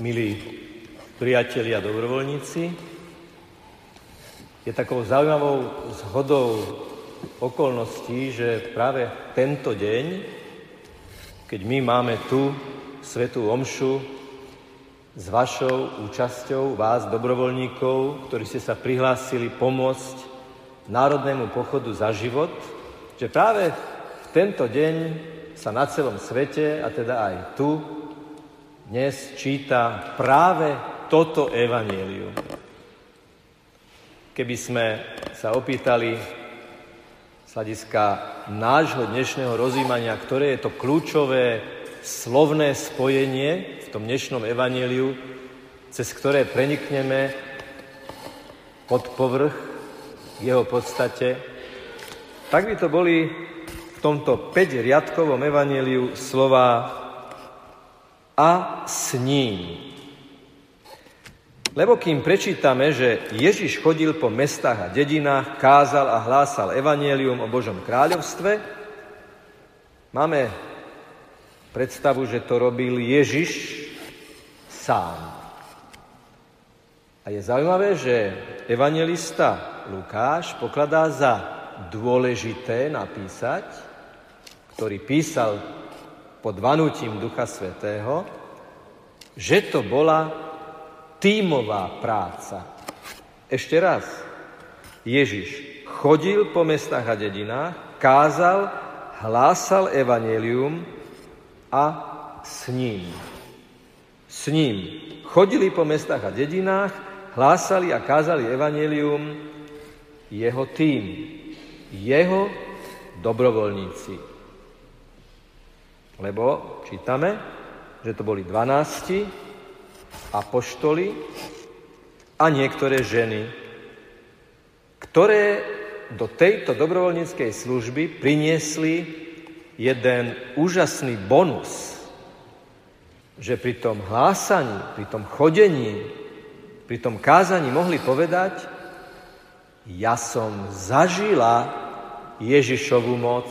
milí priatelia dobrovoľníci, je takou zaujímavou zhodou okolností, že práve tento deň, keď my máme tu svätú omšu s vašou účasťou, vás dobrovoľníkov, ktorí ste sa prihlásili pomôcť Národnému pochodu za život, že práve v tento deň sa na celom svete, a teda aj tu, dnes číta práve toto evanjelium. Keby sme sa opýtali z hľadiska nášho dnešného rozjímania, ktoré je to kľúčové slovné spojenie v tom dnešnom evanjeliu, cez ktoré prenikneme pod povrch jeho podstate, tak by to boli v tomto 5-riadkovom evanjeliu slova a s ním. Lebo kým prečítame, že Ježiš chodil po mestách a dedinách, kázal a hlásal evanjelium o Božom kráľovstve, máme predstavu, že to robil Ježiš sám. A je zaujímavé, že evanjelista Lukáš pokladá za dôležité napísať, ktorý písal pod vanutím Ducha Svätého, že to bola tímová práca. Ešte raz. Ježiš chodil po mestách a dedinách, kázal, hlásal evanjelium a s ním. S ním. Chodili po mestách a dedinách, hlásali a kázali evanjelium jeho tím, jeho dobrovoľníci. Lebo čítame, že to boli 12 apoštoli a niektoré ženy, ktoré do tejto dobrovoľníckej služby priniesli jeden úžasný bonus, že pri tom hlásaní, pri tom chodení, pri tom kázaní mohli povedať: ja som zažila Ježišovu moc,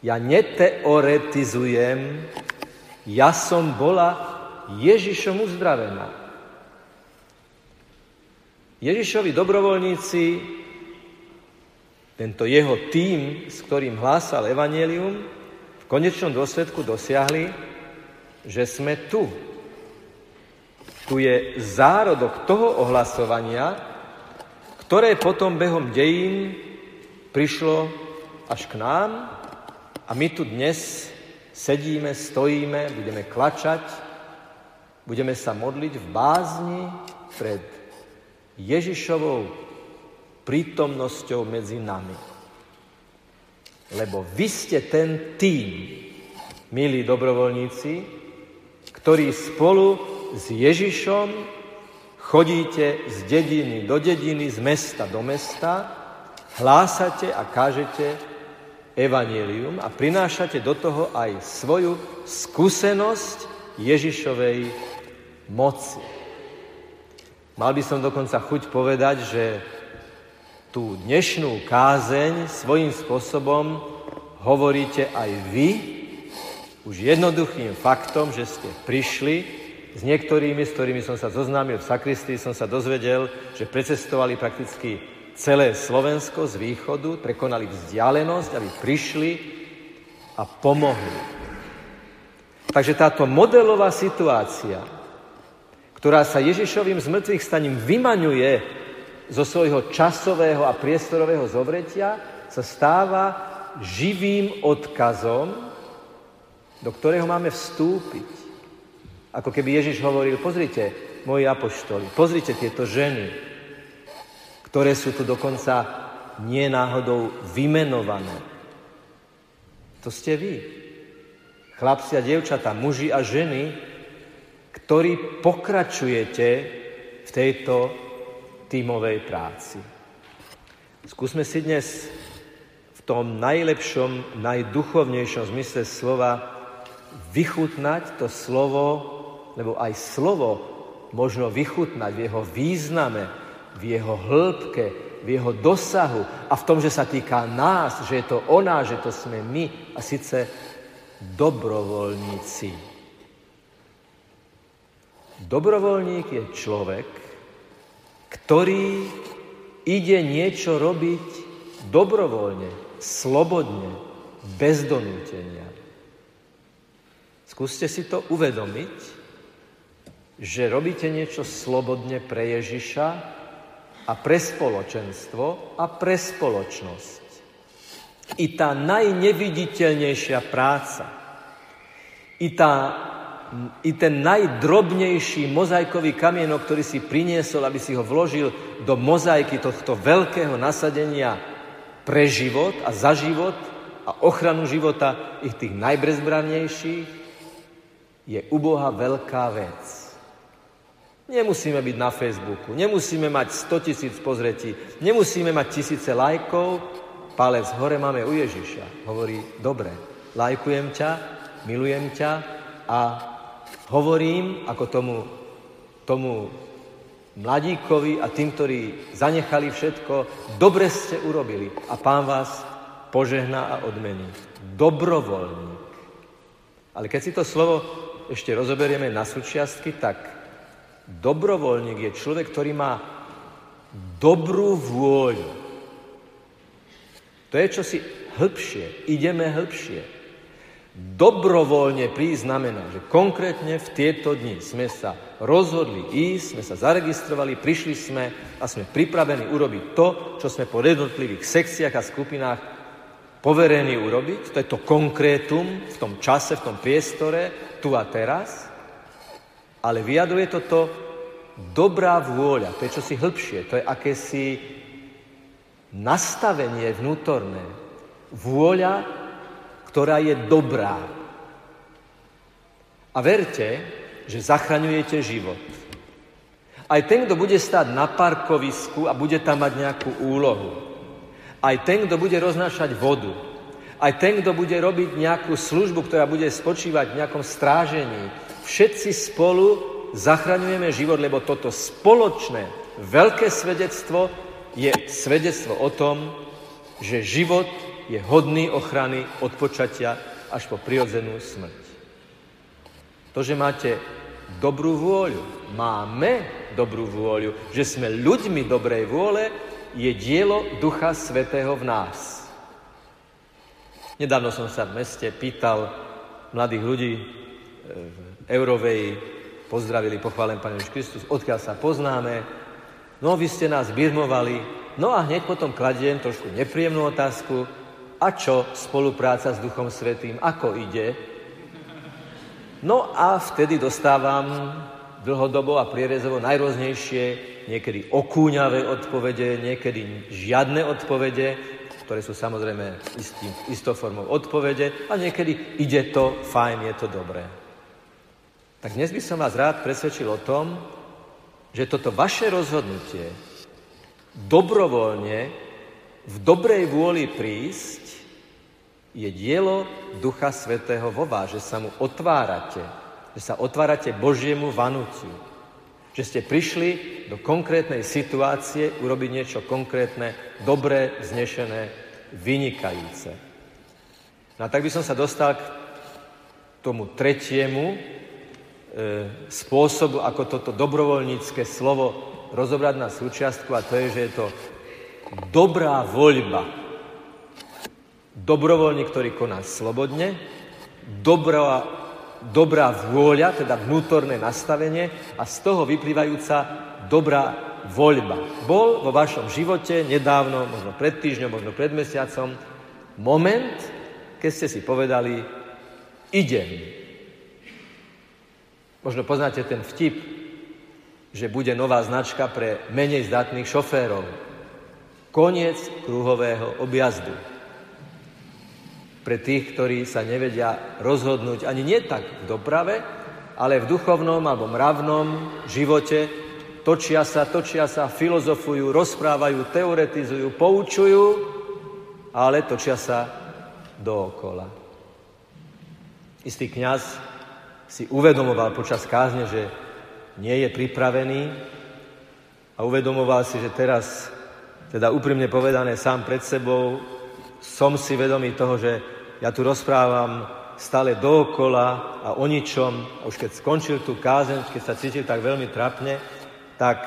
ja neteoretizujem, ja som bola Ježišom uzdravená. Ježišovi dobrovoľníci, tento jeho tím, s ktorým hlásal evanjelium, v konečnom dôsledku dosiahli, že sme tu. Tu je zárodok toho ohlasovania, ktoré potom behom dejín prišlo až k nám a my tu dnes sedíme, stojíme, budeme klačať, budeme sa modliť v bázni pred Ježišovou prítomnosťou medzi nami. Lebo vy ste ten tím, milí dobrovoľníci, ktorí spolu s Ježišom chodíte z dediny do dediny, z mesta do mesta, hlásate a kážete evanjelium a prinášate do toho aj svoju skúsenosť Ježišovej moci. Mal by som dokonca chuť povedať, že tú dnešnú kázeň svojím spôsobom hovoríte aj vy, už jednoduchým faktom, že ste prišli. S niektorými, s ktorými som sa zoznámil v sakristii, som sa dozvedel, že precestovali prakticky celé Slovensko z východu, prekonali vzdialenosť, aby prišli a pomohli. Takže táto modelová situácia, ktorá sa Ježišovým zmrtvých staním vymaňuje zo svojho časového a priestorového zovretia, sa stáva živým odkazom, do ktorého máme vstúpiť. Ako keby Ježiš hovoril: pozrite, moji apoštoli, pozrite tieto ženy, ktoré sú tu dokonca nie náhodou vymenované. To ste vy. Chlapci a dievčatá, muži a ženy, ktorí pokračujete v tejto tímovej práci. Skúsme si dnes v tom najlepšom, najduchovnejšom zmysle slova vychutnať to slovo, lebo aj slovo možno vychutnať v jeho význame, v jeho hĺbke, v jeho dosahu a v tom, že sa týka nás, že je to ona, že to sme my a síce dobrovoľníci. Dobrovoľník je človek, ktorý ide niečo robiť dobrovoľne, slobodne, bez donútenia. Skúste si to uvedomiť, že robíte niečo slobodne pre Ježiša a pre spoločenstvo a pre spoločnosť. I tá najneviditeľnejšia práca, i ten najdrobnejší mozaikový kamienok, ktorý si priniesol, aby si ho vložil do mozaiky tohto veľkého nasadenia pre život a za život a ochranu života ich tých najbezbrannejších, je u Boha veľká vec. Nemusíme byť na Facebooku, nemusíme mať 100 000 pozretí, nemusíme mať 1000 lajkov, palec hore máme u Ježiša. Hovorí, dobre, lajkujem ťa, milujem ťa a hovorím, ako tomu mladíkovi a tým, ktorí zanechali všetko, dobre ste urobili a Pán vás požehná a odmení. Dobrovoľník. Ale keď si to slovo ešte rozoberieme na súčiastky, tak dobrovoľník je človek, ktorý má dobrú vôľu. To je čosi hĺbšie. Ideme hĺbšie. Dobrovoľne prísť znamená, že konkrétne v tieto dni sme sa rozhodli ísť, sme sa zaregistrovali, prišli sme a sme pripravení urobiť to, čo sme po jednotlivých sekciách a skupinách poverení urobiť. To je to konkrétum v tom čase, v tom priestore, tu a teraz. Ale vyjadruje to dobrá vôľa, to je čosi hĺbšie, to je akési nastavenie vnútorné, vôľa, ktorá je dobrá. A verte, že zachraňujete život. Aj ten, kto bude stáť na parkovisku a bude tam mať nejakú úlohu. Aj ten, kto bude roznášať vodu. Aj ten, kto bude robiť nejakú službu, ktorá bude spočívať v nejakom strážení. Všetci spolu zachraňujeme život, lebo toto spoločné, veľké svedectvo je svedectvo o tom, že život je hodný ochrany od počatia až po prirodzenú smrť. To, že máte dobrú vôľu, máme dobrú vôľu, že sme ľuďmi dobrej vôle, je dielo Ducha Svätého v nás. Nedávno som sa v meste pýtal mladých ľudí v Euroveji, pozdravili, pochválen Pane Ježiš Kristus, odkiaľ sa poznáme, no vy ste nás birmovali, no a hneď potom kladiem trošku nepríjemnú otázku, a čo spolupráca s Duchom Svätým? Ako ide? No a vtedy dostávam dlhodobo a prierezovo najrôznejšie, niekedy okúňavé odpovede, niekedy žiadne odpovede, ktoré sú samozrejme istou formou odpovede, a niekedy ide to, fajn, je to dobré. Tak dnes by som vás rád presvedčil o tom, že toto vaše rozhodnutie dobrovoľne v dobrej vôli prísť je dielo Ducha Svätého vo vás, že sa mu otvárate, že sa otvárate Božiemu vanutiu, že ste prišli do konkrétnej situácie urobiť niečo konkrétne, dobré, vznešené, vynikajúce. No a tak by som sa dostal k tomu tretiemu spôsobu, ako toto dobrovoľnícke slovo rozobrať na súčiastku, a to je, že je to dobrá voľba. Dobrovoľník, ktorý koná slobodne, dobrá vôľa, teda vnútorné nastavenie a z toho vyplývajúca dobrá voľba. Bol vo vašom živote nedávno, možno pred týždňom, možno pred mesiacom, moment, keď ste si povedali, idem. Možno poznáte ten vtip, že bude nová značka pre menej zdatných šoférov. Koniec kruhového objazdu. Pre tých, ktorí sa nevedia rozhodnúť ani nie tak v doprave, ale v duchovnom alebo mravnom živote točia sa, filozofujú, rozprávajú, teoretizujú, poučujú, ale točia sa dookola. Istý kňaz si uvedomoval počas kázne, že nie je pripravený a uvedomoval si, že teraz, teda úprimne povedané sám pred sebou, som si vedomý toho, že ja tu rozprávam stále dookola a o ničom. A už keď skončil tú kázeň, keď sa cítil tak veľmi trapne, tak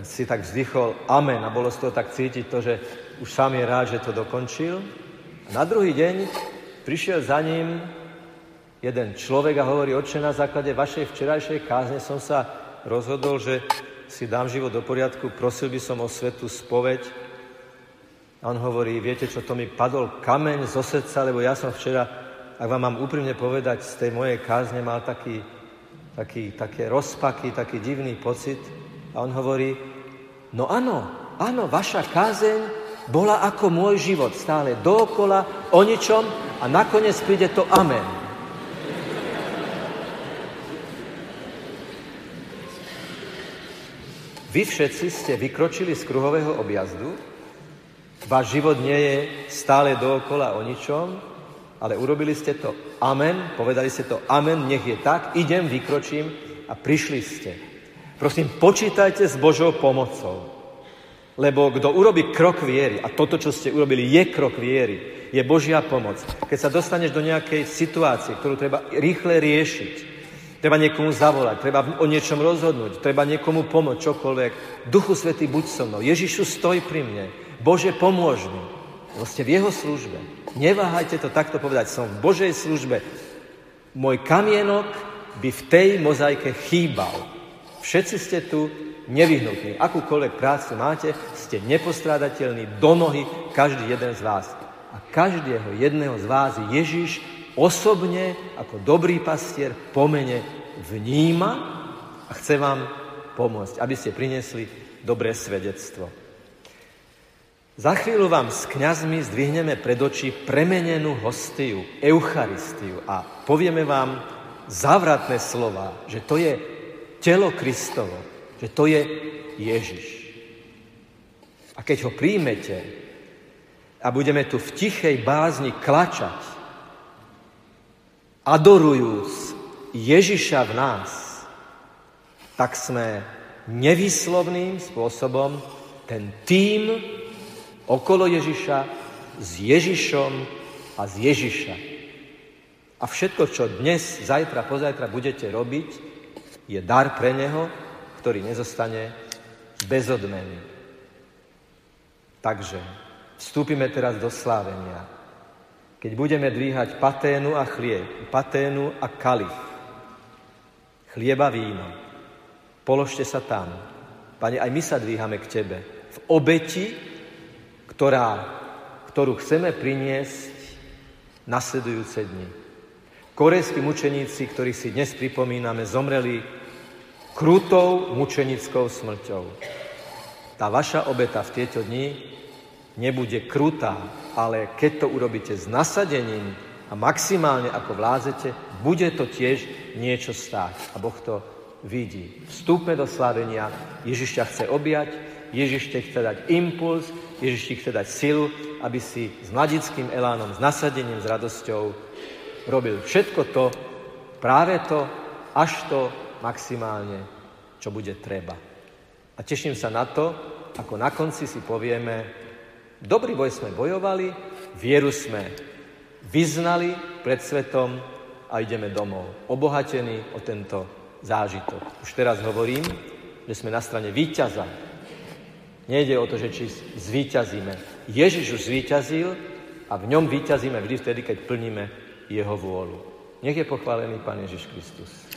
si tak vzdychol amen. A bolo z toho tak cítiť to, že už sám je rád, že to dokončil. A na druhý deň prišiel za ním jeden človek a hovorí: Otče, na základe vašej včerajšej kázne som sa rozhodol, že si dám život do poriadku, prosil by som o svätú spoveď. A on hovorí: viete čo, to mi padol kameň zo srdca, lebo ja som včera, ak vám mám úprimne povedať, z tej mojej kázne mal také rozpaky, taký divný pocit. A on hovorí: no áno, vaša kázeň bola ako môj život, stále dookola, o ničom a nakoniec príde to amen. Vy všetci ste vykročili z kruhového objazdu, váš život nie je stále dookola o ničom, ale urobili ste to amen, povedali ste to amen, nech je tak, idem, vykročím a prišli ste. Prosím, počítajte s Božou pomocou, lebo kto urobí krok viery, a toto, čo ste urobili, je krok viery, je Božia pomoc. Keď sa dostaneš do nejakej situácie, ktorú treba rýchle riešiť, treba niekomu zavolať, treba o niečom rozhodnúť, treba niekomu pomôcť, čokoľvek. Duchu Svätý, buď so mnou. Ježišu, stoj pri mne. Bože, pomôž mi. Ste v jeho službe. Neváhajte to takto povedať. Som v Božej službe. Môj kamienok by v tej mozaike chýbal. Všetci ste tu nevyhnutní. Akúkoľvek prácu máte, ste nepostrádateľní do nohy, každý jeden z vás. A každého jedného z vás Ježiš osobne, ako dobrý pastier, pomene vníma a chce vám pomôcť, aby ste priniesli dobré svedectvo. Za chvíľu vám s kňazmi zdvihneme pred oči premenenú hostiu, Eucharistiu, a povieme vám závratné slova, že to je telo Kristovo, že to je Ježiš. A keď ho príjmete a budeme tu v tichej bázni klačať, adorujúc Ježiša v nás, tak sme nevýslovným spôsobom ten tím okolo Ježiša s Ježišom a z Ježiša. A všetko, čo dnes, zajtra, pozajtra budete robiť, je dar pre neho, ktorý nezostane bez odmeny. Takže vstúpime teraz do slávenia. Keď budeme dvíhať paténu a kalich, chlieba, víno, položte sa tam. Pane, aj my sa dvíhame k Tebe v obeti, ktorú chceme priniesť nasledujúce dni. Korejskí mučeníci, ktorých si dnes pripomíname, zomreli krutou mučenickou smrťou. Tá vaša obeta v tieto dni nebude krutá, ale keď to urobíte s nasadením a maximálne ako vládzete, bude to tiež niečo stáť. A Boh to vidí. Vstúpme do slávenia. Ježiš ťa chce objať, Ježiš ti chce dať impuls, Ježiš ti chce dať silu, aby si s mladickým elánom, s nasadením, s radosťou robil všetko to, práve to, až to maximálne, čo bude treba. A teším sa na to, ako na konci si povieme: dobrý boj sme bojovali, vieru sme vyznali pred svetom a ideme domov, obohatení o tento zážitok. Už teraz hovorím, že sme na strane víťaza. Nejde o to, že či zvíťazíme. Ježiš už zvíťazil a v ňom víťazíme vždy vtedy, keď plníme jeho vôľu. Nech je pochválený Pán Ježiš Kristus.